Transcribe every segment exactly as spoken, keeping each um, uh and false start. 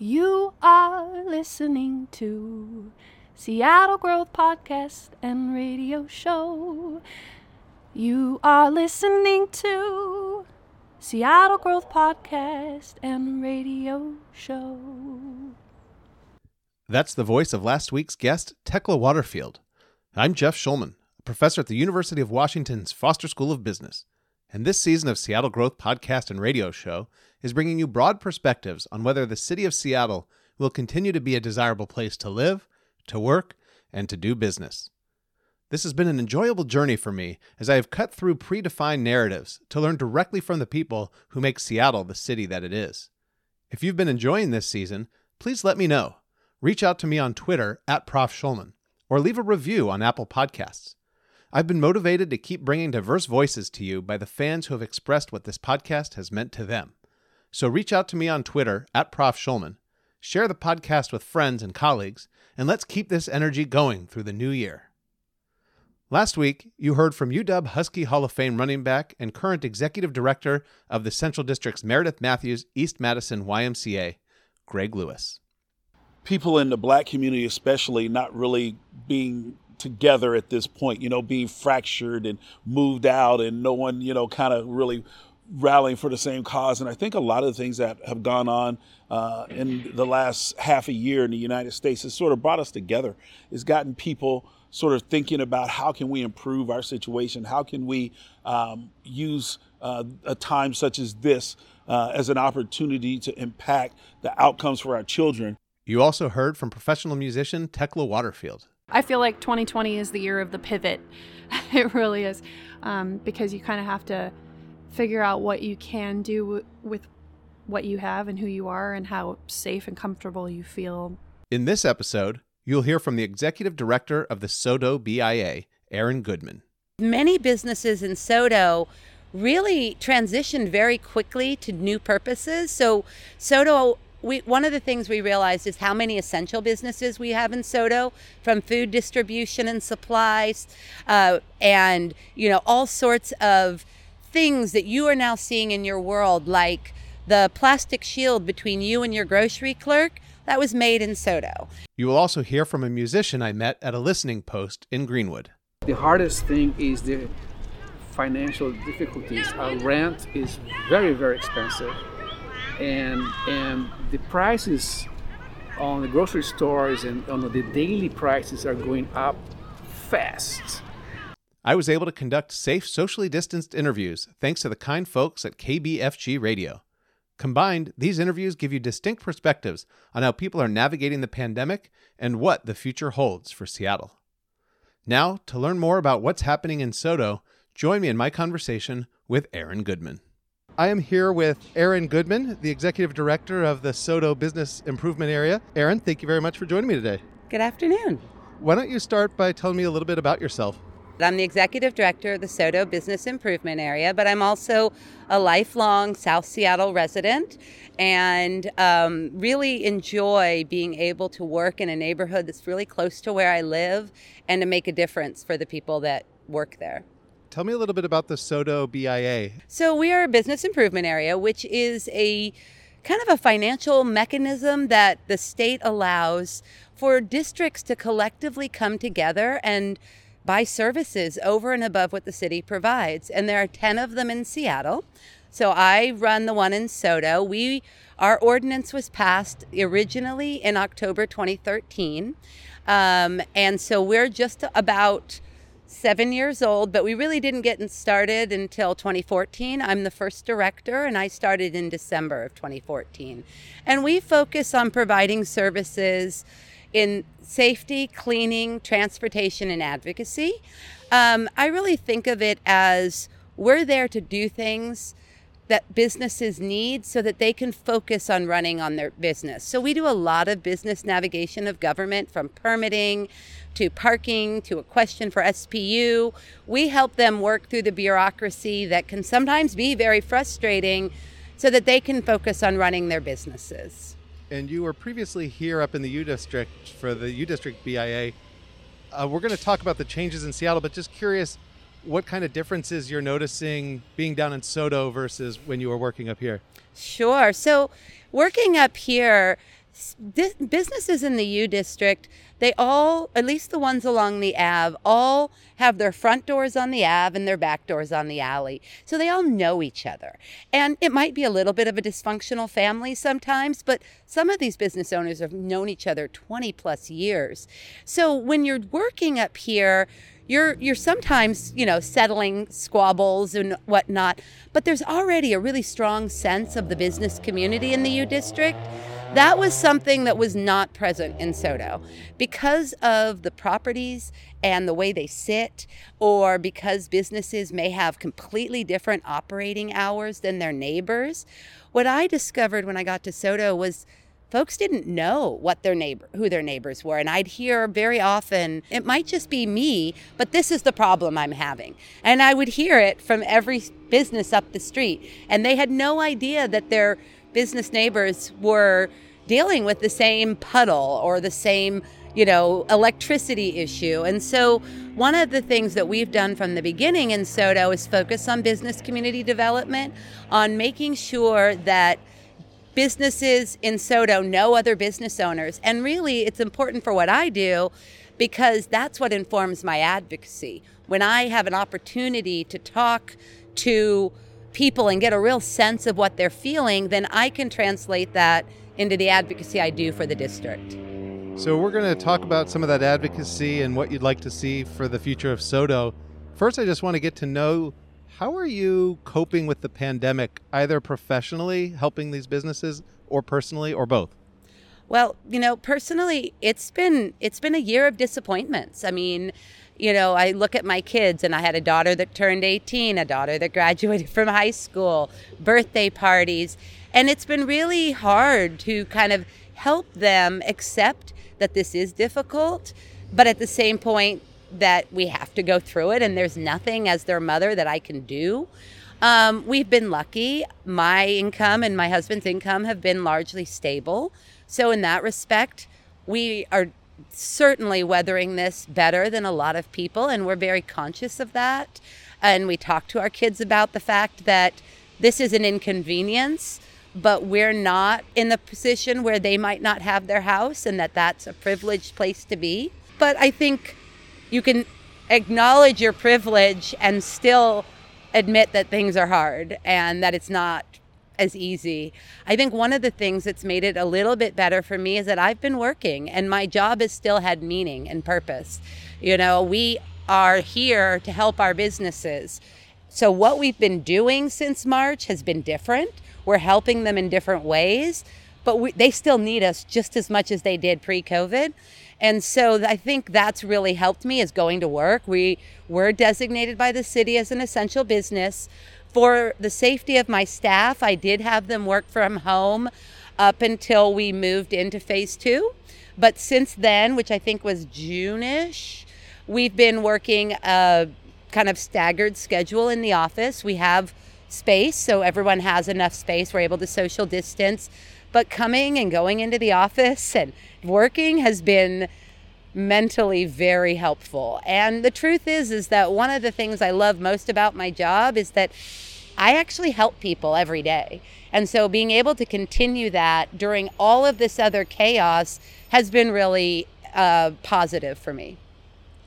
You are listening to Seattle Growth Podcast and Radio Show. You are listening to Seattle Growth Podcast and Radio Show. That's the voice of last week's guest, Tekla Waterfield. I'm Jeff Shulman, a professor at the University of Washington's Foster School of Business. And this season of Seattle Growth Podcast and Radio Show is bringing you broad perspectives on whether the city of Seattle will continue to be a desirable place to live, to work, and to do business. This has been an enjoyable journey for me as I have cut through predefined narratives to learn directly from the people who make Seattle the city that it is. If you've been enjoying this season, please let me know. Reach out to me on Twitter at Prof Shulman, or leave a review on Apple Podcasts. I've been motivated to keep bringing diverse voices to you by the fans who have expressed what this podcast has meant to them. So reach out to me on Twitter, at Prof Shulman, share the podcast with friends and colleagues, and let's keep this energy going through the new year. Last week, you heard from U W Husky Hall of Fame running back and current executive director of the Central District's Meredith Matthews East Madison Y M C A, Greg Lewis. People in the black community especially not really being together at this point, you know, being fractured and moved out and no one, you know, kind of really rallying for the same cause. And I think a lot of the things that have gone on uh, in the last half a year in the United States has sort of brought us together. It's gotten people sort of thinking about how can we improve our situation? How can we um, use uh, a time such as this uh, as an opportunity to impact the outcomes for our children? You also heard from professional musician Tekla Waterfield. I feel like twenty twenty is the year of the pivot. It really is, um, because you kind of have to figure out what you can do w- with what you have and who you are and how safe and comfortable you feel. In this episode, you'll hear from the executive director of the SODO B I A, Erin Goodman. Many businesses in SODO really transitioned very quickly to new purposes. So SODO We, one of the things we realized is how many essential businesses we have in SODO, from food distribution and supplies uh, and, you know, all sorts of things that you are now seeing in your world, like the plastic shield between you and your grocery clerk that was made in SODO. You will also hear from a musician I met at a listening post in Greenwood. The hardest thing is the financial difficulties. Our rent is very, very expensive. And and the prices on the grocery stores and on the daily prices are going up fast. I was able to conduct safe, socially distanced interviews thanks to the kind folks at K B F G Radio. Combined, these interviews give you distinct perspectives on how people are navigating the pandemic and what the future holds for Seattle. Now, to learn more about what's happening in SODO, join me in my conversation with Erin Goodman. I am here with Erin Goodman, the Executive Director of the SODO Business Improvement Area. Erin, thank you very much for joining me today. Good afternoon. Why don't you start by telling me a little bit about yourself? I'm the Executive Director of the SODO Business Improvement Area, but I'm also a lifelong South Seattle resident and um, really enjoy being able to work in a neighborhood that's really close to where I live and to make a difference for the people that work there. Tell me a little bit about the SODO B I A. So we are a business improvement area, which is a kind of a financial mechanism that the state allows for districts to collectively come together and buy services over and above what the city provides. And there are ten of them in Seattle. So I run the one in SODO. We, our ordinance was passed originally in October twenty thirteen. Um, and so we're just about seven years old, but we really didn't get started until twenty fourteen. I'm the first director, and I started in December of twenty fourteen. And we focus on providing services in safety, cleaning, transportation, and advocacy. Um, I really think of it as we're there to do things that businesses need so that they can focus on running on their business. So we do a lot of business navigation of government, from permitting to parking to a question for S P U. We help them work through the bureaucracy that can sometimes be very frustrating so that they can focus on running their businesses. And you were previously here up in the U District for the U District B I A. Uh, we're going to talk about the changes in Seattle, but just curious, what kind of differences you're noticing being down in SODO versus when you were working up here? Sure. So working up here, This, businesses in the U District, they all, at least the ones along the Ave, all have their front doors on the Ave and their back doors on the alley. So they all know each other. And it might be a little bit of a dysfunctional family sometimes, but some of these business owners have known each other twenty plus years. So when you're working up here, You're you're sometimes, you know, settling squabbles and whatnot, but there's already a really strong sense of the business community in the U District. That was something that was not present in SODO because of the properties and the way they sit, or because businesses may have completely different operating hours than their neighbors. What I discovered when I got to SODO was folks didn't know what their neighbor, who their neighbors were, and I'd hear very often, it might just be me, but this is the problem I'm having. And I would hear it from every business up the street, and they had no idea that their business neighbors were dealing with the same puddle or the same, you know, electricity issue. And so one of the things that we've done from the beginning in SODO is focus on business community development, on making sure that businesses in SODO know other business owners. And really, it's important for what I do because that's what informs my advocacy. When I have an opportunity to talk to people and get a real sense of what they're feeling, then I can translate that into the advocacy I do for the district. So we're going to talk about some of that advocacy and what you'd like to see for the future of SODO. First, I just want to get to know, how are you coping with the pandemic, either professionally helping these businesses or personally, or both? Well, you know, personally, it's been it's been a year of disappointments. I mean, you know, I look at my kids, and I had a daughter that turned eighteen, a daughter that graduated from high school, birthday parties, and it's been really hard to kind of help them accept that this is difficult, but at the same point, that we have to go through it, and there's nothing as their mother that I can do. Um, we've been lucky. My income and my husband's income have been largely stable. So in that respect, we are certainly weathering this better than a lot of people, and we're very conscious of that. And we talk to our kids about the fact that this is an inconvenience, but we're not in the position where they might not have their house, and that that's a privileged place to be. But I think you can acknowledge your privilege and still admit that things are hard and that it's not as easy. I think one of the things that's made it a little bit better for me is that I've been working and my job has still had meaning and purpose. You know, we are here to help our businesses. So what we've been doing since March has been different. We're helping them in different ways, but we, they still need us just as much as they did pre-COVID. And so I think that's really helped me, is going to work. We were designated by the city as an essential business. For the safety of my staff, I did have them work from home up until we moved into phase two. But since then, which I think was June-ish, we've been working a kind of staggered schedule in the office. We have space, so everyone has enough space. We're able to social distance. But coming and going into the office and working has been mentally very helpful. And the truth is, is that one of the things I love most about my job is that I actually help people every day. And so being able to continue that during all of this other chaos has been really uh, positive for me.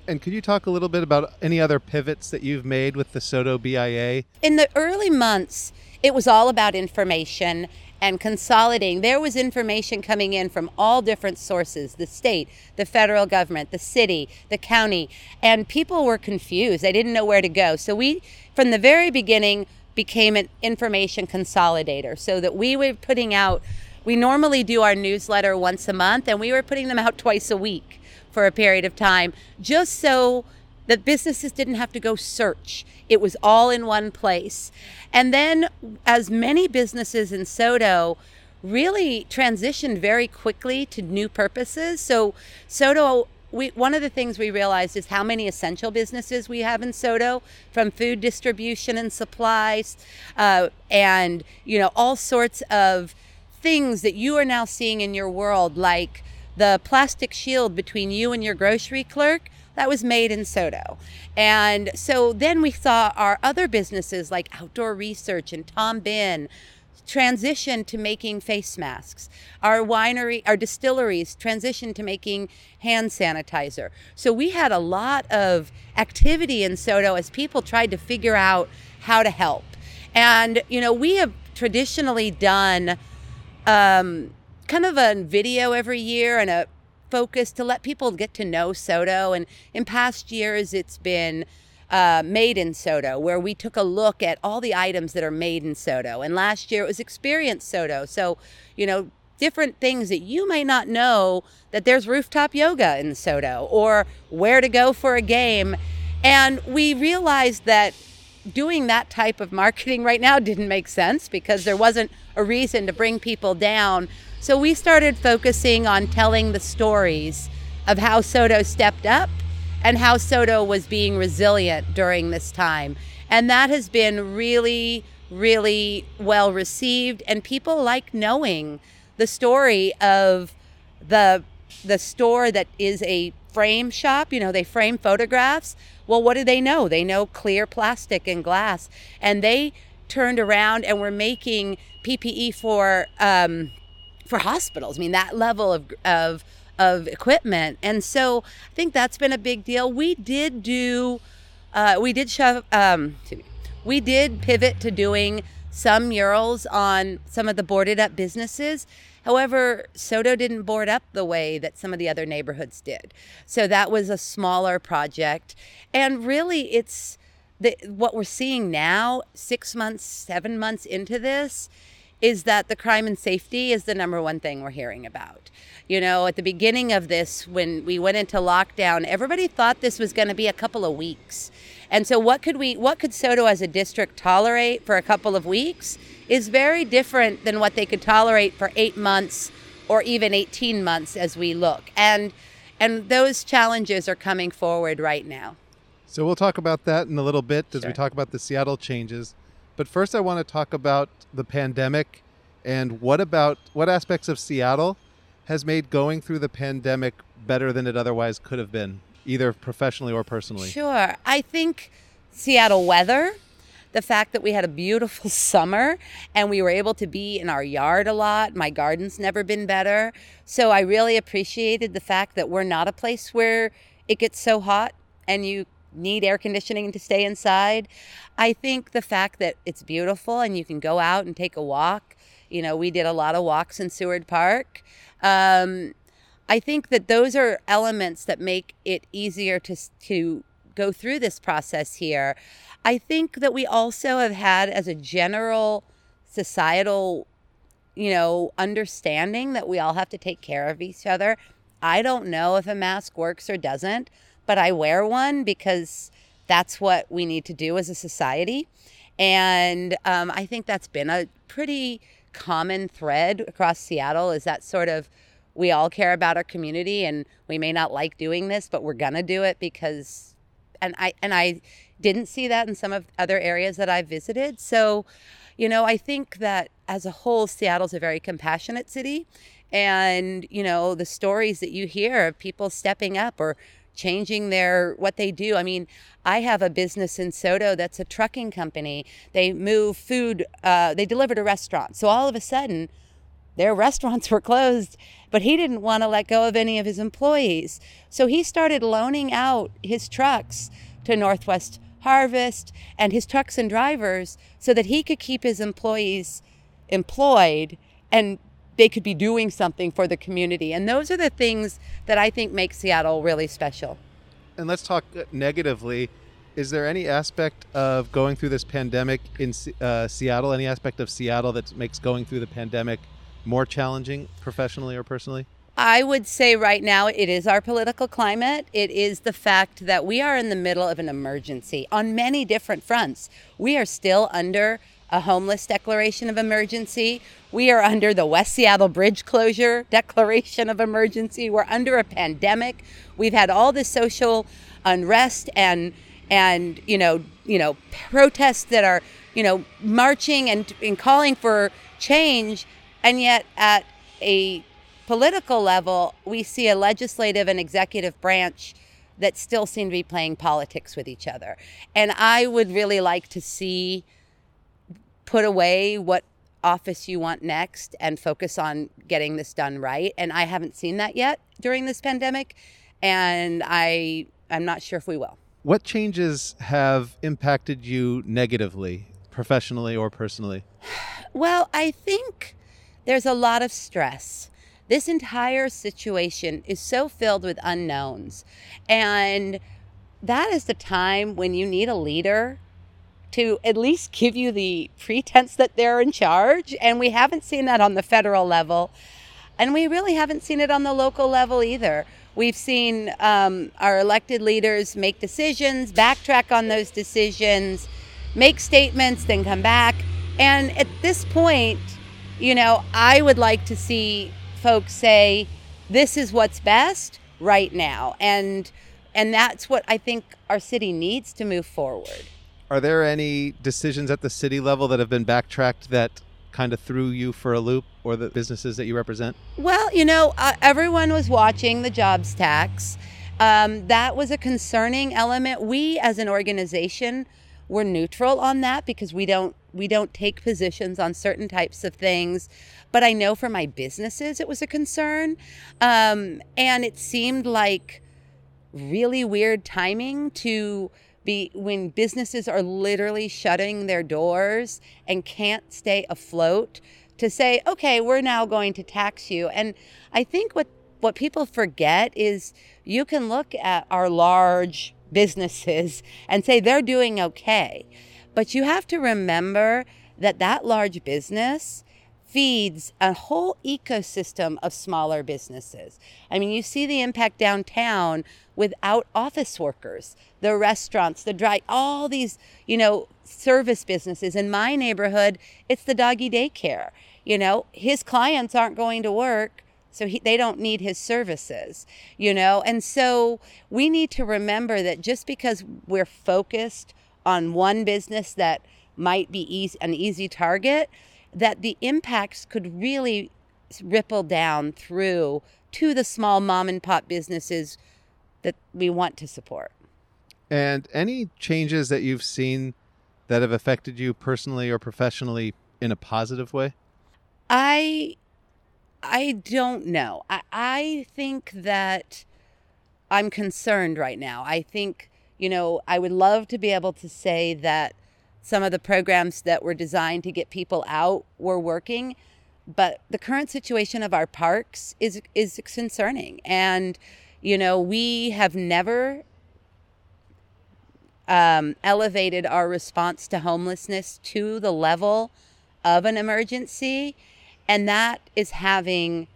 And could you talk a little bit about any other pivots that you've made with the SODO B I A? In the early months, it was all about information and consolidating. There was information coming in from all different sources, the state, the federal government, the city, the county, and people were confused. They didn't know where to go. So we, from the very beginning, became an information consolidator so that we were putting out, we normally do our newsletter once a month, and we were putting them out twice a week for a period of time, just so that businesses didn't have to go search. It was all in one place. And then as many businesses in SODO really transitioned very quickly to new purposes. So SODO, we, one of the things we realized is how many essential businesses we have in SODO, from food distribution and supplies uh, and, you know, all sorts of things that you are now seeing in your world, like the plastic shield between you and your grocery clerk. That was made in SODO. And so then we saw our other businesses like Outdoor Research and Tom Bihn transitioned to making face masks. Our winery, our distilleries transitioned to making hand sanitizer. So we had a lot of activity in SODO as people tried to figure out how to help. And, you know, we have traditionally done um, kind of a video every year and a focus to let people get to know SODO. And in past years, it's been uh, Made in SODO, where we took a look at all the items that are made in SODO. And last year, it was Experience SODO. So, you know, different things that you might not know, that there's rooftop yoga in SODO or where to go for a game. And we realized that doing that type of marketing right now didn't make sense because there wasn't a reason to bring people down. So we started focusing on telling the stories of how SODO stepped up and how SODO was being resilient during this time. And that has been really, really well received. And people like knowing the story of the the store that is a frame shop. You know, they frame photographs. Well, what do they know? They know clear plastic and glass. And they turned around and were making P P E for um, for hospitals. I mean, that level of of of equipment. And so I think that's been a big deal. We did do, uh, we did shove, um, we did pivot to doing some murals on some of the boarded up businesses. However, SODO didn't board up the way that some of the other neighborhoods did. So that was a smaller project. And really, it's the, what we're seeing now, six months, seven months into this, is that the crime and safety is the number one thing we're hearing about. You know, at the beginning of this, when we went into lockdown, everybody thought this was going to be a couple of weeks. And so what could we, what could SODO as a district tolerate for a couple of weeks is very different than what they could tolerate for eight months or even eighteen months as we look. And, and those challenges are coming forward right now. So we'll talk about that in a little bit as Sure. we talk about the Seattle changes. But first, I want to talk about the pandemic and what about what aspects of Seattle has made going through the pandemic better than it otherwise could have been, either professionally or personally. Sure. I think Seattle weather, the fact that we had a beautiful summer and we were able to be in our yard a lot. My garden's never been better. So I really appreciated the fact that we're not a place where it gets so hot and you need air conditioning to stay inside. I think the fact that it's beautiful and you can go out and take a walk. You know, we did a lot of walks in Seward Park. Um, I think that those are elements that make it easier to to go through this process here. I think that we also have had, as a general societal, you know, understanding that we all have to take care of each other. I don't know if a mask works or doesn't, but I wear one because that's what we need to do as a society. And um, I think that's been a pretty common thread across Seattle, is that sort of we all care about our community and we may not like doing this, but we're going to do it because, and I and I didn't see that in some of other areas that I visited. So, you know, I think that as a whole, Seattle's a very compassionate city. And, you know, the stories that you hear of people stepping up or changing their what they do. I mean, I have a business in SODO that's a trucking company. They move food, uh, they deliver to restaurants. So all of a sudden, their restaurants were closed, but he didn't want to let go of any of his employees. So he started loaning out his trucks to Northwest Harvest and his trucks and drivers so that he could keep his employees employed and they could be doing something for the community. And those are the things that I think make Seattle really special. And let's talk negatively. Is there any aspect of going through this pandemic in uh, Seattle, any aspect of Seattle that makes going through the pandemic more challenging professionally or personally? I would say right now it is our political climate. It is the fact that we are in the middle of an emergency on many different fronts. We are still under a homeless declaration of emergency. We are under the West Seattle Bridge closure declaration of emergency. We're under a pandemic. We've had all this social unrest and and you know you know protests that are you know marching and, and calling for change, and yet at a political level we see a legislative and executive branch that still seem to be playing politics with each other. And I would really like to see put away what office you want next and focus on getting this done right. And I haven't seen that yet during this pandemic, and I, I'm not sure if we will. What changes have impacted you negatively, professionally or personally? Well, I think there's a lot of stress. This entire situation is so filled with unknowns. And that is the time when you need a leader to at least give you the pretense that they're in charge. And we haven't seen that on the federal level. And we really haven't seen it on the local level either. We've seen um, our elected leaders make decisions, backtrack on those decisions, make statements, then come back. And at this point, you know, I would like to see folks say, this is what's best right now. And and that's what I think our city needs to move forward. Are there any decisions at the city level that have been backtracked that kind of threw you for a loop, or the businesses that you represent? Well, you know, uh, everyone was watching the jobs tax. Um, that was a concerning element. We as an organization were neutral on that because we don't we don't take positions on certain types of things. But I know for my businesses, it was a concern. Um, and it seemed like really weird timing to be when businesses are literally shutting their doors and can't stay afloat, to say, okay, we're now going to tax you. And I think what, what people forget is you can look at our large businesses and say they're doing okay. But you have to remember that that large business feeds a whole ecosystem of smaller businesses. I mean, you see the impact downtown without office workers, the restaurants, the dry, all these, you know, service businesses. In my neighborhood, it's the doggy daycare. You know, his clients aren't going to work, so he, they don't need his services, you know. And so we need to remember that just because we're focused on one business that might be easy, an easy target, that the impacts could really ripple down through to the small mom and pop businesses that we want to support. And any changes that you've seen that have affected you personally or professionally in a positive way? I I don't know. I, I think that I'm concerned right now. I think, you know, I would love to be able to say that some of the programs that were designed to get people out were working, but the current situation of our parks is is concerning. And, you know, we have never um, elevated our response to homelessness to the level of an emergency, and that is having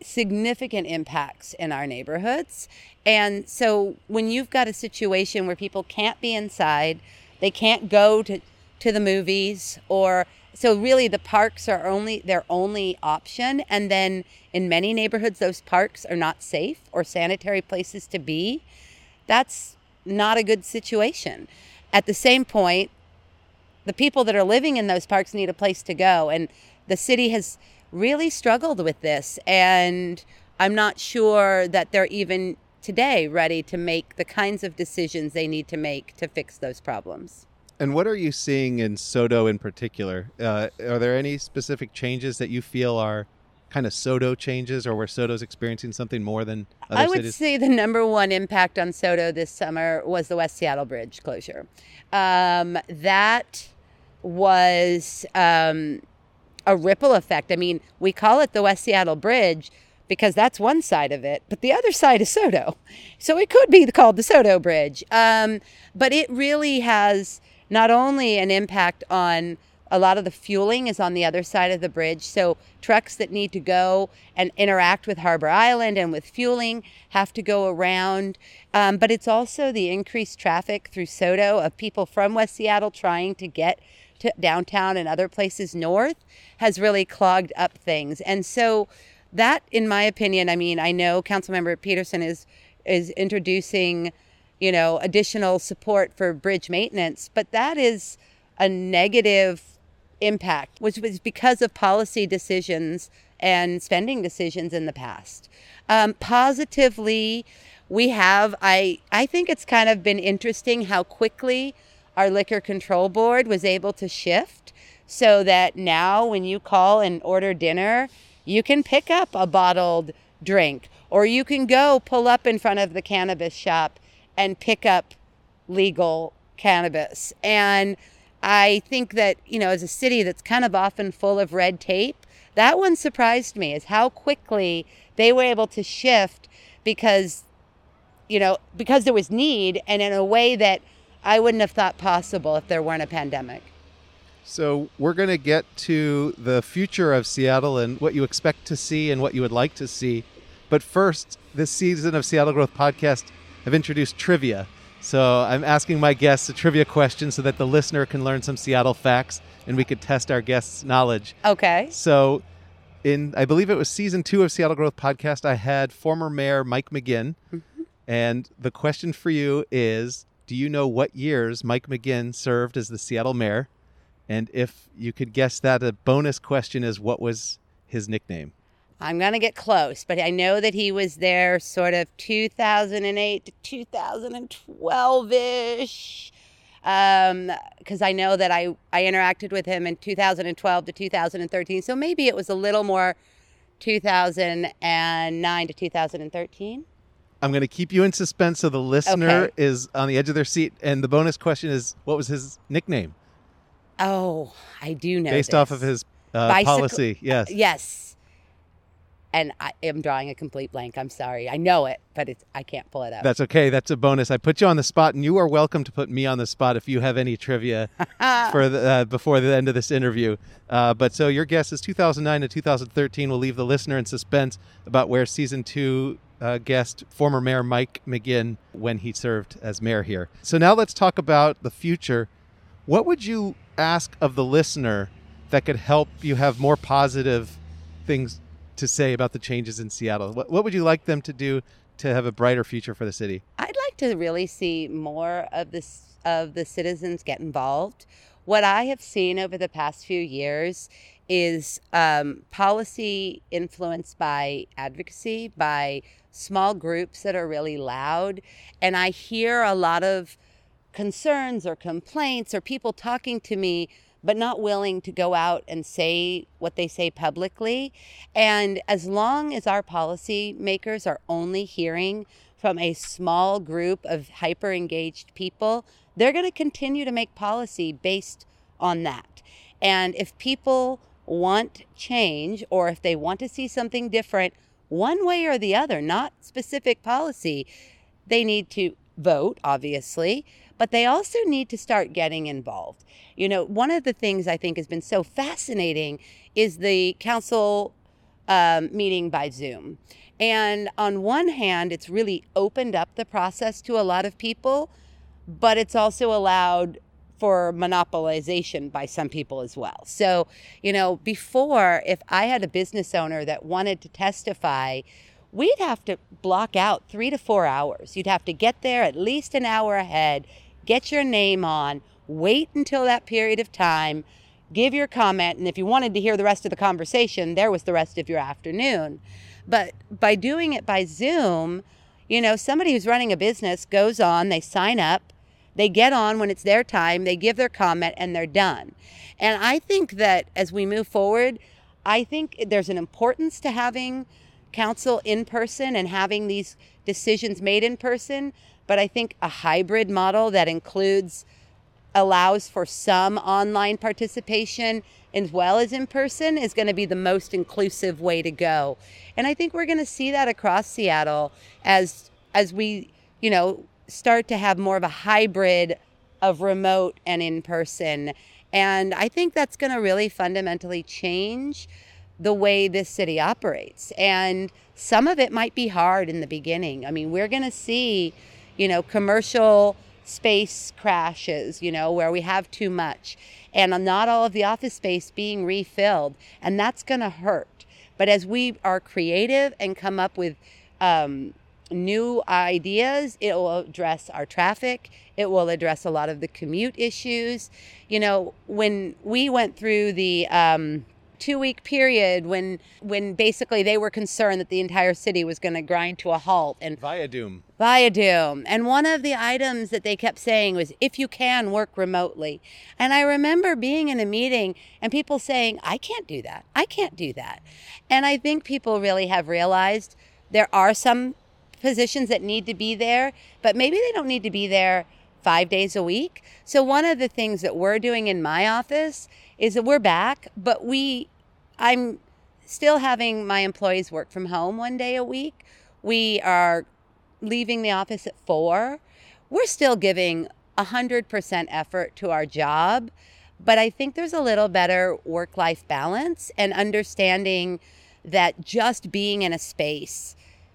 significant impacts in our neighborhoods. And so when you've got a situation where people can't be inside, they can't go to, to the movies, or so really the parks are only their only option. And then in many neighborhoods, those parks are not safe or sanitary places to be. That's not a good situation. At the same point, the people that are living in those parks need a place to go. And the city has really struggled with this. And I'm not sure that they're even today ready to make the kinds of decisions they need to make to fix those problems. And what are you seeing in SODO in particular? Uh, are there any specific changes that you feel are kind of SODO changes, or where SODO's experiencing something more than other I would cities? Say the number one impact on SODO this summer was the West Seattle Bridge closure. Um, that was um, a ripple effect. I mean, we call it the West Seattle Bridge because that's one side of it, but the other side is SODO. So it could be called the SODO Bridge. Um, but it really has not only an impact on a lot of the fueling is on the other side of the bridge. So trucks that need to go and interact with Harbor Island and with fueling have to go around. Um, but it's also the increased traffic through SODO of people from West Seattle trying to get to downtown and other places north has really clogged up things. And so that, in my opinion, I mean, I know Councilmember Peterson is is introducing, you know, additional support for bridge maintenance, but that is a negative impact, which was because of policy decisions and spending decisions in the past. Um, positively, we have, I, I think it's kind of been interesting how quickly our Liquor Control Board was able to shift so that now when you call and order dinner, you can pick up a bottled drink, or you can go pull up in front of the cannabis shop and pick up legal cannabis. And I think that, you know, as a city that's kind of often full of red tape, that one surprised me, is how quickly they were able to shift because, you know, because there was need, and in a way that I wouldn't have thought possible if there weren't a pandemic. So we're going to get to the future of Seattle and what you expect to see and what you would like to see. But first, this season of Seattle Growth Podcast, I've introduced trivia. So I'm asking my guests a trivia question so that the listener can learn some Seattle facts and we could test our guests' knowledge. Okay. So in, I believe it was season two of Seattle Growth Podcast, I had former Mayor Mike McGinn. Mm-hmm. And the question for you is, do you know what years Mike McGinn served as the Seattle mayor? And if you could guess that, a bonus question is, what was his nickname? I'm going to get close, but I know that he was there sort of two thousand eight to two thousand twelve-ish, um, because I know that I, I interacted with him in two thousand twelve to two thousand thirteen. So maybe it was a little more two thousand nine to two thousand thirteen. I'm going to keep you in suspense so the listener okay. is on the edge of their seat. And the bonus question is, what was his nickname? Oh, I do know Based this. off of his uh, Bicycle- policy, yes. Uh, yes. And I am drawing a complete blank. I'm sorry. I know it, but it's I can't pull it up. That's okay. That's a bonus. I put you on the spot, and you are welcome to put me on the spot if you have any trivia for the, uh, before the end of this interview. Uh, but so your guess is two thousand nine to two thousand thirteen. We'll leave the listener in suspense about where season two uh, guest, former Mayor Mike McGinn, when he served as mayor here. So now let's talk about the future. What would you ask of the listener that could help you have more positive things to say about the changes in Seattle? What, what would you like them to do to have a brighter future for the city? I'd like to really see more of this of the citizens get involved. What I have seen over the past few years is um, policy influenced by advocacy, by small groups that are really loud, and I hear a lot of concerns or complaints or people talking to me but not willing to go out and say what they say publicly. And as long as our policy makers are only hearing from a small group of hyper engaged people, they're going to continue to make policy based on that. And if people want change, or if they want to see something different one way or the other, not specific policy, they need to vote, obviously, but they also need to start getting involved. You know, one of the things I think has been so fascinating is the council um, meeting by Zoom. And on one hand, it's really opened up the process to a lot of people, but it's also allowed for monopolization by some people as well. So, you know, before, if I had a business owner that wanted to testify, we'd have to block out three to four hours. You'd have to get there at least an hour ahead, get your name on, wait until that period of time, give your comment, and if you wanted to hear the rest of the conversation, there was the rest of your afternoon. But by doing it by Zoom, you know, somebody who's running a business goes on, they sign up, they get on when it's their time, they give their comment, and they're done. And I think that as we move forward, I think there's an importance to having council in person and having these decisions made in person, but I think a hybrid model that includes, allows for some online participation as well as in person is going to be the most inclusive way to go. And I think we're going to see that across Seattle as as we, you know, start to have more of a hybrid of remote and in person. And I think that's going to really fundamentally change the way this city operates. And some of it might be hard in the beginning. I mean, we're going to see, you know, commercial space crashes, you know, where we have too much and not all of the office space being refilled. And that's going to hurt. But as we are creative and come up with um, new ideas, it will address our traffic. It will address a lot of the commute issues. You know, when we went through the um, two-week period when when basically they were concerned that the entire city was going to grind to a halt. And via doom. Via doom. And one of the items that they kept saying was, if you can, work remotely. And I remember being in a meeting and people saying, I can't do that. I can't do that. And I think people really have realized there are some positions that need to be there, but maybe they don't need to be there five days a week. So one of the things that we're doing in my office is that we're back, but we, I'm still having my employees work from home one day a week. We are leaving the office at four. We're still giving one hundred percent effort to our job, but I think there's a little better work-life balance and understanding that just being in a space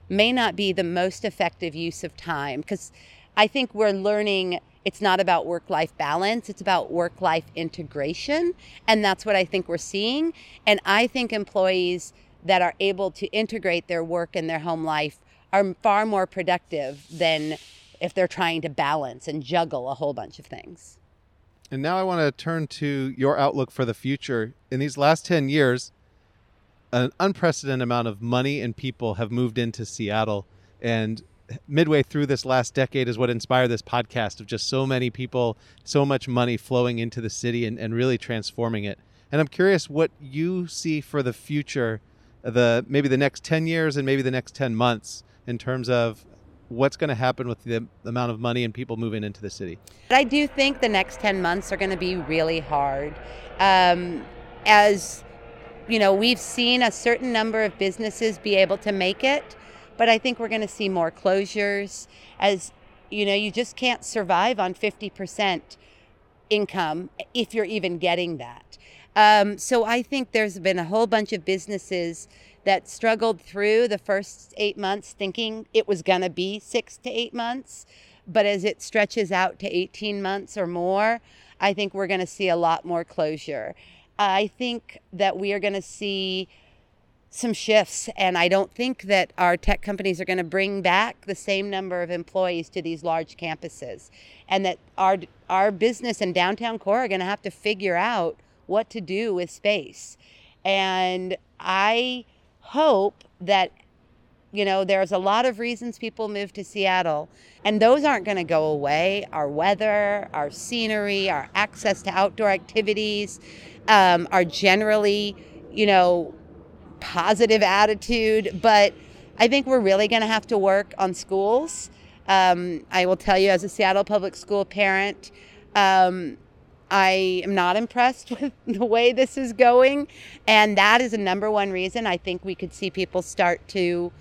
may not be the most effective use of time, because I think we're learning it's not about work-life balance, it's about work-life integration, and that's what I think we're seeing. And I think employees that are able to integrate their work and their home life are far more productive than if they're trying to balance and juggle a whole bunch of things. And now I want to turn to your outlook for the future. In these last ten years, an unprecedented amount of money and people have moved into Seattle, and midway through this last decade is what inspired this podcast, of just so many people, so much money flowing into the city and, and really transforming it. And I'm curious what you see for the future, the maybe the next ten years and maybe the next ten months, in terms of what's going to happen with the amount of money and people moving into the city. I do think the next ten months are going to be really hard. Um, as you know, we've seen a certain number of businesses be able to make it, but I think we're going to see more closures. As you know, you just can't survive on fifty percent income if you're even getting that. Um, so I think there's been a whole bunch of businesses that struggled through the first eight months thinking it was going to be six to eight months. But as it stretches out to eighteen months or more, I think we're going to see a lot more closure. I think that we are going to see some shifts, and I don't think that our tech companies are going to bring back the same number of employees to these large campuses, and that our our business and downtown core are going to have to figure out what to do with space. And I hope that, you know, there's a lot of reasons people move to Seattle, and those aren't going to go away. Our weather, our scenery, our access to outdoor activities, um, our generally, you know, positive attitude. But I think we're really going to have to work on schools. Um, I will tell you, as a Seattle public school parent, um, I am not impressed with the way this is going. And that is the number one reason I think we could see people start to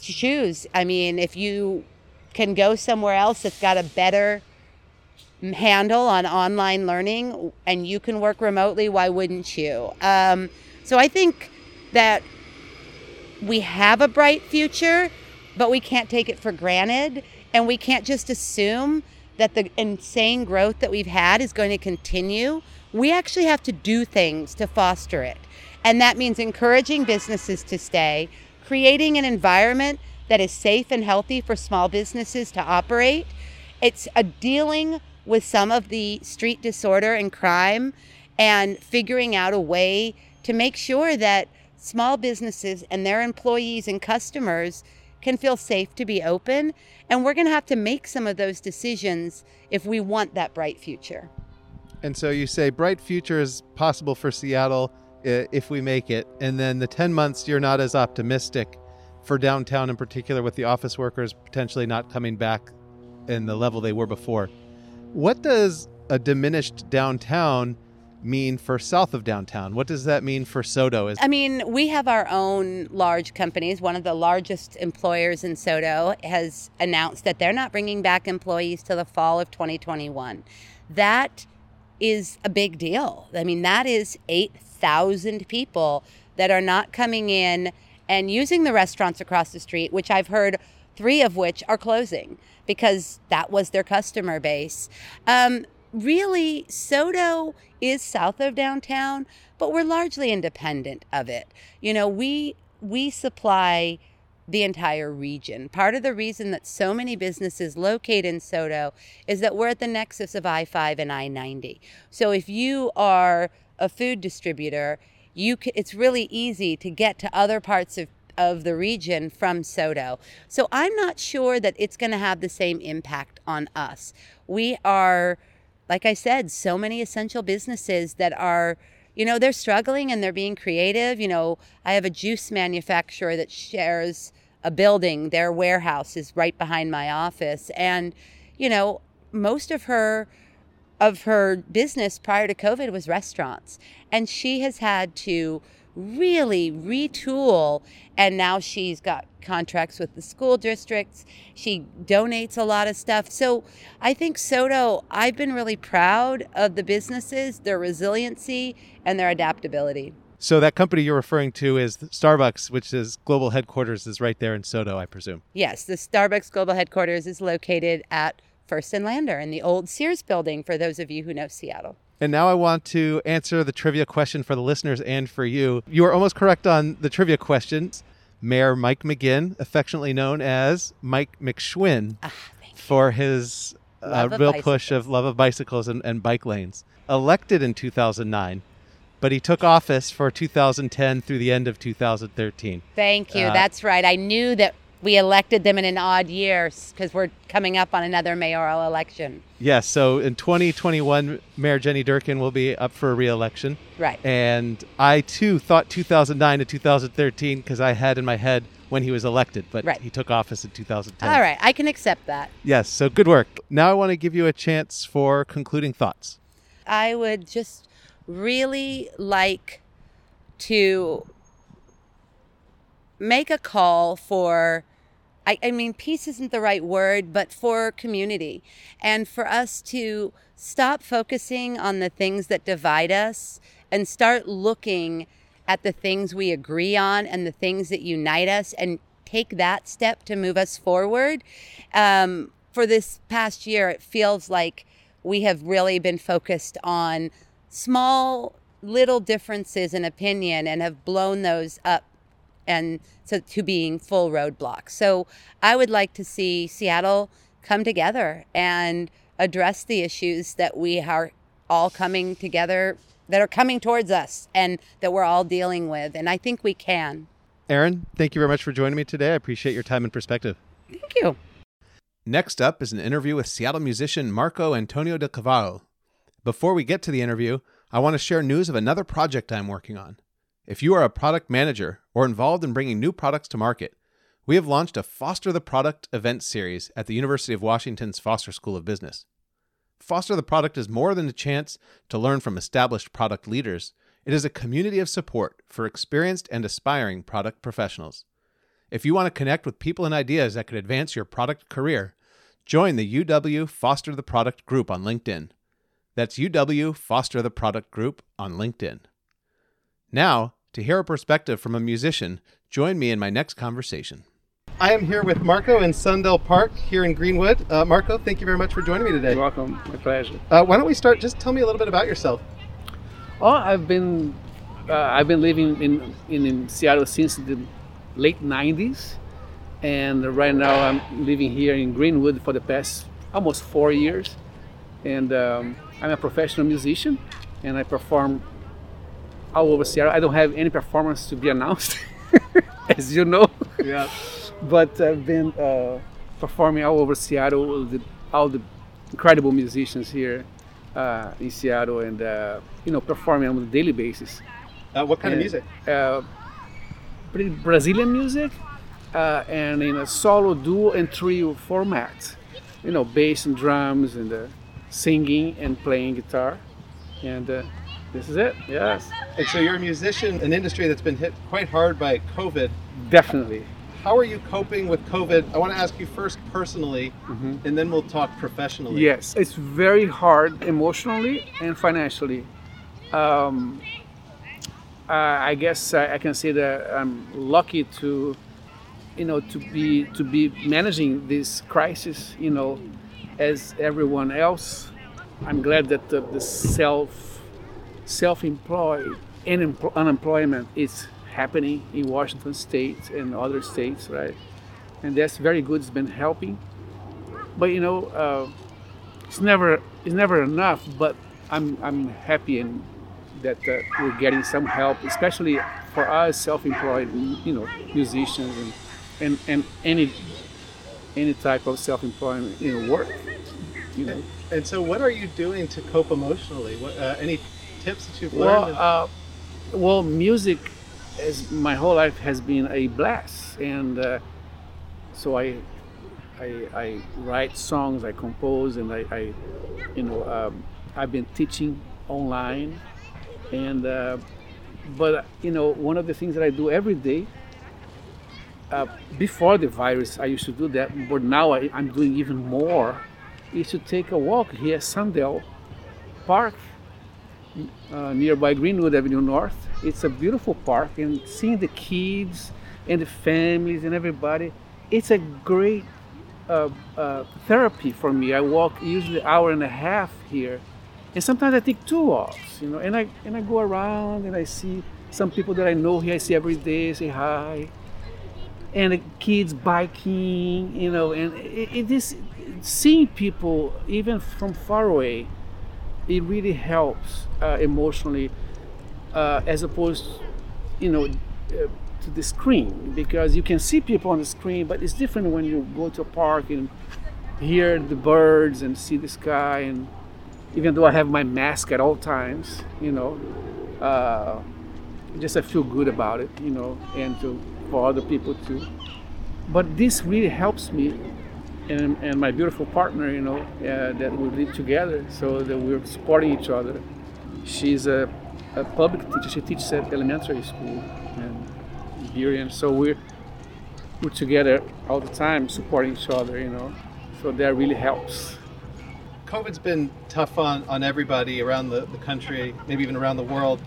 choose. I mean, if you can go somewhere else that's got a better handle on online learning and you can work remotely, why wouldn't you? Um, so I think that we have a bright future, but we can't take it for granted. And we can't just assume that the insane growth that we've had is going to continue. We actually have to do things to foster it. And that means encouraging businesses to stay, creating an environment that is safe and healthy for small businesses to operate. It's a dealing with some of the street disorder and crime, and figuring out a way to make sure that small businesses and their employees and customers can feel safe to be open. And we're going to have to make some of those decisions if we want that bright future. And so you say bright future is possible for Seattle if we make it. And then the ten months, you're not as optimistic for downtown in particular, with the office workers potentially not coming back in the level they were before. What does a diminished downtown mean for south of downtown? What does that mean for SODO? I mean, we have our own large companies. One of the largest employers in SODO has announced that they're not bringing back employees till the fall of twenty twenty-one. That is a big deal. I mean, that is eight thousand people that are not coming in and using the restaurants across the street, which I've heard three of which are closing because that was their customer base. Um, Really, SODO is south of downtown, but we're largely independent of it. You know, we we supply the entire region. Part of the reason that so many businesses locate in SODO is that we're at the nexus of I five and I ninety. So if you are a food distributor, you c- it's really easy to get to other parts of of the region from SODO. So I'm not sure that it's going to have the same impact on us. We are, like I said, so many essential businesses that are, you know, they're struggling and they're being creative. You know, I have a juice manufacturer that shares a building. Their warehouse is right behind my office. And, you know, most of her of her business prior to COVID was restaurants. And she has had to really retool, and now she's got contracts with the school districts. She donates a lot of stuff. So I think SODO, I've been really proud of the businesses, their resiliency, and their adaptability. So that company you're referring to is Starbucks, which is global headquarters is right there in SODO, I presume. Yes, the Starbucks global headquarters is located at First and Lander in the old Sears building, for those of you who know Seattle. And now I want to answer the trivia question for the listeners and for you. You are almost correct on the trivia questions. Mayor Mike McGinn, affectionately known as Mike McSchwinn, ah, for his uh, real bicycles. push of love of bicycles and, and bike lanes, elected in two thousand nine, but he took office for two thousand ten through the end of two thousand thirteen. Thank you. Uh, That's right. I knew that we elected them in an odd year because we're coming up on another mayoral election. Yes. Yeah, so in twenty twenty-one, Mayor Jenny Durkan will be up for a re-election. Right. And I, too, thought two thousand nine to two thousand thirteen because I had in my head when he was elected, but right. He took office in two thousand ten. All right. I can accept that. Yes. So good work. Now I want to give you a chance for concluding thoughts. I would just really like to make a call for I, I mean, peace isn't the right word, but for community and for us to stop focusing on the things that divide us and start looking at the things we agree on and the things that unite us and take that step to move us forward. Um, for this past year, it feels like we have really been focused on small little differences in opinion and have blown those up and so to being full roadblocks. So I would like to see Seattle come together and address the issues that we are all coming together, that are coming towards us and that we're all dealing with. And I think we can. Erin, thank you very much for joining me today. I appreciate your time and perspective. Thank you. Next up is an interview with Seattle musician Marco Antonio de Carvalho. Before we get to the interview, I want to share news of another project I'm working on. If you are a product manager or involved in bringing new products to market, we have launched a Foster the Product event series at the University of Washington's Foster School of Business. Foster the Product is more than a chance to learn from established product leaders. It is a community of support for experienced and aspiring product professionals. If you want to connect with people and ideas that could advance your product career, join the U W Foster the Product group on LinkedIn. That's U W Foster the Product group on LinkedIn. Now, to hear a perspective from a musician, join me in my next conversation. I am here with Marco in Sandel Park here in Greenwood. Uh, Marco, thank you very much for joining me today. You're welcome. My pleasure. Uh, why don't we start? Just tell me a little bit about yourself. Oh, I've been uh, I've been living in, in, in Seattle since the late nineties, and right now I'm living here in Greenwood for the past almost four years. And um, I'm a professional musician, and I perform all over Seattle. I don't have any performance to be announced, as you know. Yeah. But I've been uh, performing all over Seattle with all the incredible musicians here uh, in Seattle, and uh, you know, performing on a daily basis. Uh, what kind and, of music? Uh, Brazilian music, uh, and in a solo, duo, and trio format. You know, bass and drums, and uh, singing and playing guitar, and. Uh, This is it, yes. And so you're a musician, an industry that's been hit quite hard by COVID. Definitely. How are you coping with COVID? I want to ask you first personally, mm-hmm. and then we'll talk professionally. Yes, it's very hard emotionally and financially. Um, uh, I guess I, I can say that I'm lucky to, you know, to be to be managing this crisis, you know, as everyone else. I'm glad that the, the self. Self-employed and unemployment is happening in Washington State and other states, right? And that's very good. It's been helping, but you know, uh, it's never it's never enough. But I'm I'm happy and that uh, we're getting some help, especially for us self-employed, you know, musicians and and, and any any type of self-employment, you know, work. You know. And, and so, what are you doing to cope emotionally? What, uh, any tips that you've well, learned? Uh, well, music, as my whole life, has been a blast, and uh, so I, I, I write songs, I compose, and I, I you know, um, I've been teaching online, and uh, but you know, one of the things that I do every day. Uh, before the virus, I used to do that, but now I, I'm doing even more. Is to take a walk here at Sandel Park, uh, nearby Greenwood Avenue North. It's a beautiful park, and seeing the kids and the families and everybody, it's a great uh, uh, therapy for me. I walk usually an hour and a half here, and sometimes I take two walks, you know, and I and I go around and I see some people that I know here, I see every day, say hi. And the kids biking, you know, and it is seeing people even from far away. It really helps uh, emotionally, uh, as opposed, you know, uh, to the screen, because you can see people on the screen, but it's different when you go to a park and hear the birds and see the sky. And even though I have my mask at all times, you know, uh, just I feel good about it, you know, and to. For other people too, but this really helps me and, and my beautiful partner, you know, uh, that we live together, so that we're supporting each other. She's a, a public teacher. She teaches at elementary school and Burian, so we're we're together all the time, supporting each other, you know. So that really helps. COVID's been tough on on everybody around the, the country, maybe even around the world.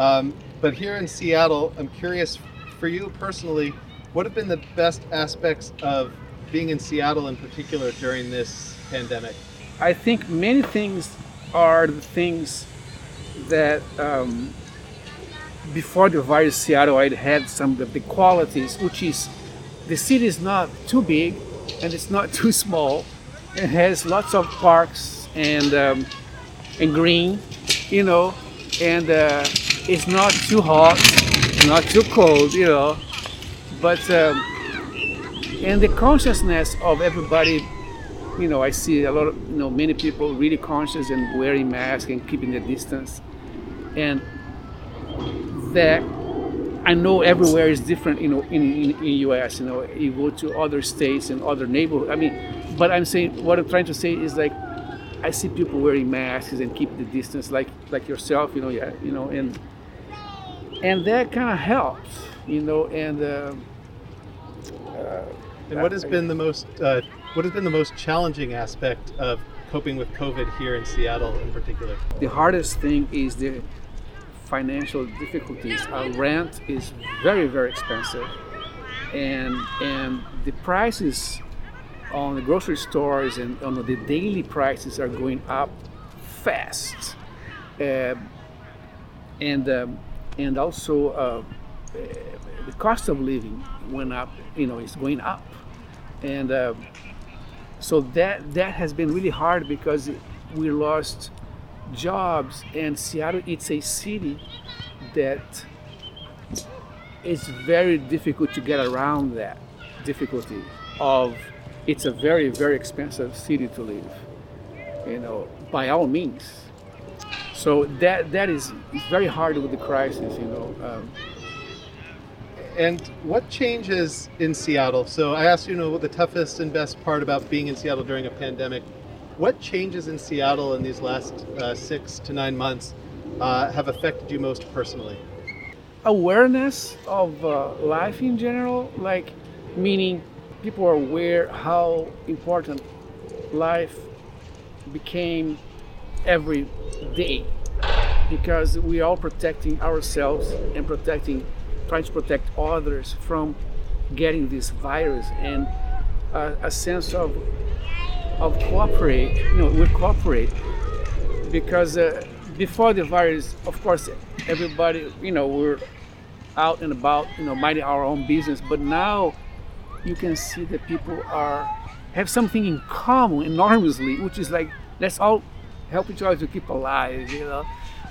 Um, but here in Seattle, I'm curious. For you personally, what have been the best aspects of being in Seattle in particular during this pandemic? I think many things are the things that um, before the virus, Seattle, I'd had some of the qualities, which is the city is not too big and it's not too small. It has lots of parks and um, and green, you know, and uh, it's not too hot. Not too cold, you know, but um, and the consciousness of everybody, you know, I see a lot of, you know, many people really conscious and wearing masks and keeping the distance, and that I know everywhere is different, you know, in in, in U S, you know, you go to other states and other neighborhoods. I mean, but I'm saying what I'm trying to say is like I see people wearing masks and keep the distance, like like yourself, you know, yeah, you know, and. And that kind of helps, you know. And uh, uh, and what has I, been the most uh, what has been the most challenging aspect of coping with COVID here in Seattle, in particular? The hardest thing is the financial difficulties. Our rent is very, very expensive, and and the prices on the grocery stores and on the daily prices are going up fast, uh, and. Um, And also, uh, the cost of living went up. You know, it's going up, and uh, so that that has been really hard because we lost jobs. And Seattle, it's a city that it's very difficult to get around that difficulty of it's a very, very expensive city to live. You know, by all means. So that that is very hard with the crisis, you know. Um, and what changes in Seattle? So I asked you, you know, what the toughest and best part about being in Seattle during a pandemic. What changes in Seattle in these last uh, six to nine months uh, have affected you most personally? Awareness of uh, life in general, like meaning people are aware how important life became every day, because we are protecting ourselves and protecting, trying to protect others from getting this virus, and uh, a sense of of cooperate. You know, we cooperate because uh, before the virus, of course, everybody, you know, we're out and about, you know, minding our own business. But now you can see that people are have something in common enormously, which is like let's all help each other to keep alive, you know.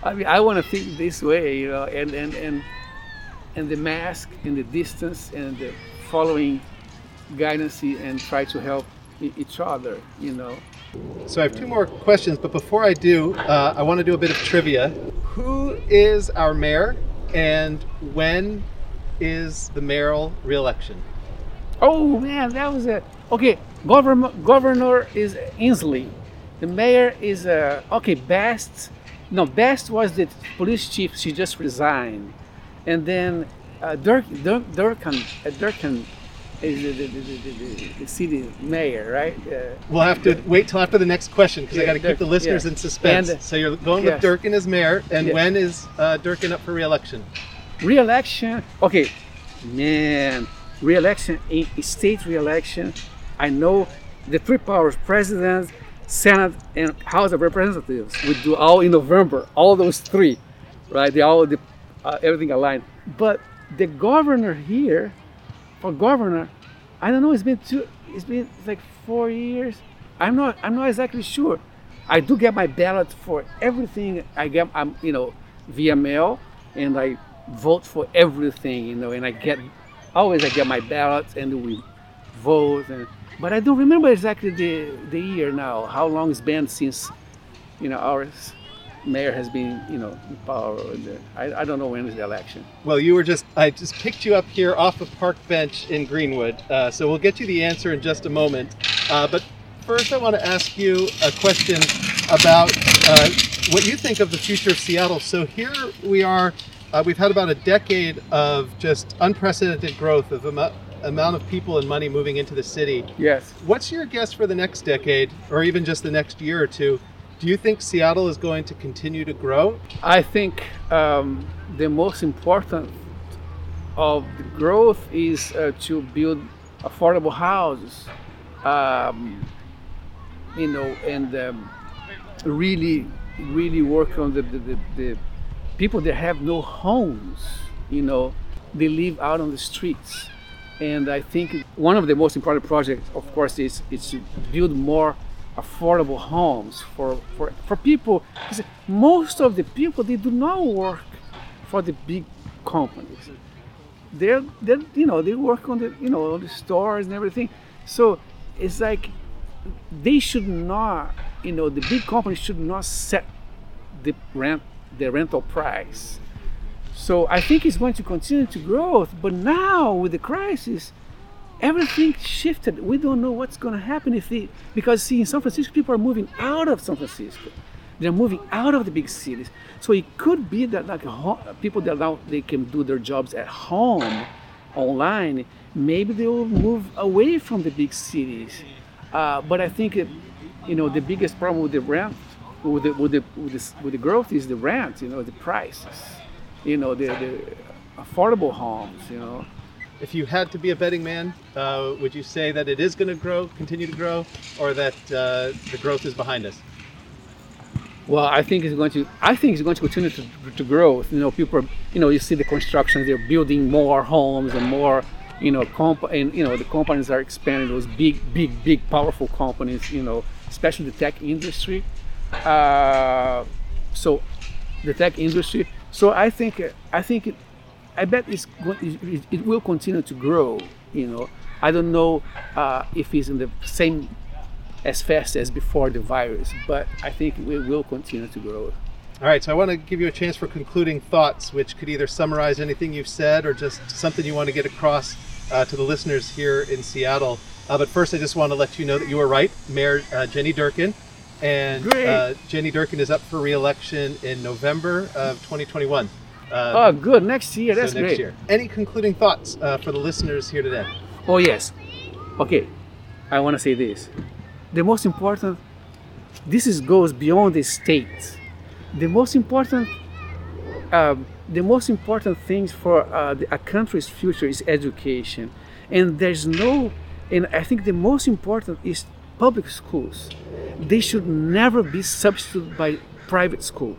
I mean, I want to think this way, you know, and, and, and, and the mask and the distance and the following guidance and try to help each other, you know. So I have two more questions, but before I do, uh, I want to do a bit of trivia. Who is our mayor, and when is the mayoral re-election? Oh man, that was it. Okay, governor, governor is Inslee. The mayor is, uh, okay, Best. No, Best was the police chief. She just resigned. And then uh, Durk, Durk, Durkan, uh, Durkan is the, the, the, the, the city mayor, right? Uh, we'll have to wait till after the next question because yeah, I got to keep the listeners yeah. in suspense. And, uh, so you're going yes. with Durkan as mayor. And yes. when is uh, Durkan up for re-election? Re-election? Okay, man. Re-election, a, a state re-election. I know the three powers, president, Senate, and House of Representatives, we do all in November, all those three, right? They all, the, uh, everything aligned. But the governor here, for governor, I don't know, it's been two, it's been like four years. I'm not, I'm not exactly sure. I do get my ballot for everything. I get, I'm, you know, via mail, and I vote for everything, you know, and I get, always I get my ballots and we vote. And, but I don't remember exactly the, the year now, how long it's been since, you know, our mayor has been, you know, in power. The, I, I don't know when is the election. Well, you were just, I just picked you up here off of Park Bench in Greenwood. Uh, so we'll get you the answer in just a moment. Uh, but first I want to ask you a question about uh, what you think of the future of Seattle. So here we are. Uh, we've had about a decade of just unprecedented growth of amount, amount of people and money moving into the city. Yes. What's your guess for the next decade, or even just the next year or two? Do you think Seattle is going to continue to grow? I think um, the most important of the growth is uh, to build affordable houses, um, you know, and um, really, really work on the the, the, the people that have no homes, you know, they live out on the streets. And I think one of the most important projects, of course, is, is to build more affordable homes for, for, for people. Most of the people, they do not work for the big companies. They're, they're you know, they work on the, you know, on the stores and everything. So it's like they should not, you know, the big companies should not set the rent the rental price. So I think it's going to continue to grow, but now with the crisis, everything shifted. We don't know what's going to happen if they, because see, in San Francisco, people are moving out of San Francisco. They're moving out of the big cities. So it could be that like people that now they can do their jobs at home, online, maybe they will move away from the big cities. Uh, but I think, you know, the biggest problem with the rent With the, with, the, with, the, with the growth is the rent, you know, the prices, you know, the, the affordable homes, you know. If you had to be a betting man, uh, would you say that it is going to grow, continue to grow, or that uh, the growth is behind us? Well, I think it's going to. I think it's going to continue to, to grow. You know, people, are, you know, you see the construction; they're building more homes and more, you know, comp- and you know, the companies are expanding. Those big, big, big, powerful companies, you know, especially the tech industry. Uh, so the tech industry. So I think I think it, I bet it's it, it will continue to grow. You know, I don't know uh, if it's in the same as fast as before the virus, but I think it will continue to grow. All right. So I want to give you a chance for concluding thoughts, which could either summarize anything you've said or just something you want to get across uh, to the listeners here in Seattle. Uh, but first, I just want to let you know that you were right, Mayor uh, Jenny Durkan. And uh, Jenny Durkan is up for re-election in November of twenty twenty-one. Um, oh, good. Next year. That's so next great. Year. Any concluding thoughts uh, for the listeners here today? Oh, yes. Okay. I want to say this. The most important, this is, goes beyond the state. The most important, uh, the most important things for uh, the, a country's future is education. And there's no, and I think the most important is public schools. They should never be substituted by private school.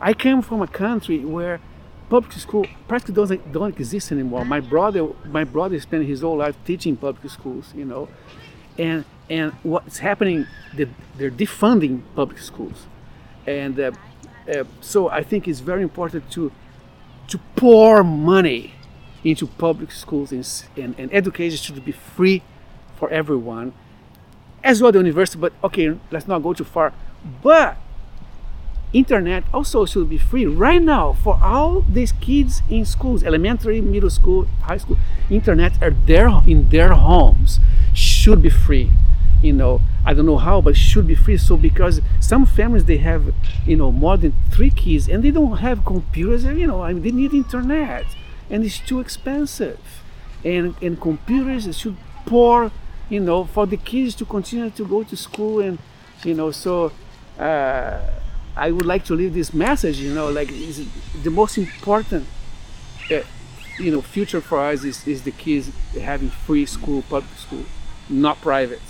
I came from a country where public school practically doesn't don't exist anymore. My brother, my brother spent his whole life teaching public schools, you know, and and what's happening? They're defunding public schools, and uh, Uh, so I think it's very important to to pour money into public schools, and, and, and education should be free for everyone, as well the university, but okay, let's not go too far. But internet also should be free right now for all these kids in schools, elementary, middle school, high school. Internet are there in their homes, should be free. You know, I don't know how, but should be free. So because some families, they have, you know, more than three kids and they don't have computers, you know, I mean, they need internet and it's too expensive. And and computers should pour, you know, for the kids to continue to go to school. And, you know, so uh, I would like to leave this message, you know, like is the most important, uh, you know, future for us is, is the kids having free school, public school, not private.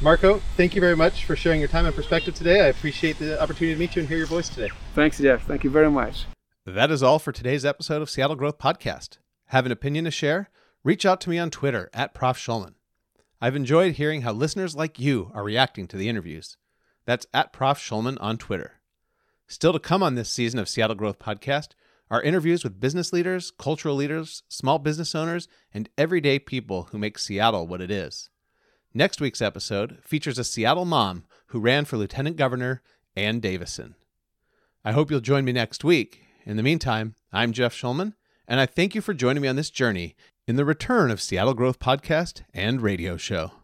Marco, thank you very much for sharing your time and perspective today. I appreciate the opportunity to meet you and hear your voice today. Thanks, Jeff. Thank you very much. That is all for today's episode of Seattle Growth Podcast. Have an opinion to share? Reach out to me on Twitter at Professor Shulman. I've enjoyed hearing how listeners like you are reacting to the interviews. That's at Professor Shulman on Twitter. Still to come on this season of Seattle Growth Podcast are interviews with business leaders, cultural leaders, small business owners, and everyday people who make Seattle what it is. Next week's episode features a Seattle mom who ran for Lieutenant Governor, Ann Davison. I hope you'll join me next week. In the meantime, I'm Jeff Shulman, and I thank you for joining me on this journey in the return of Seattle Growth Podcast and Radio Show.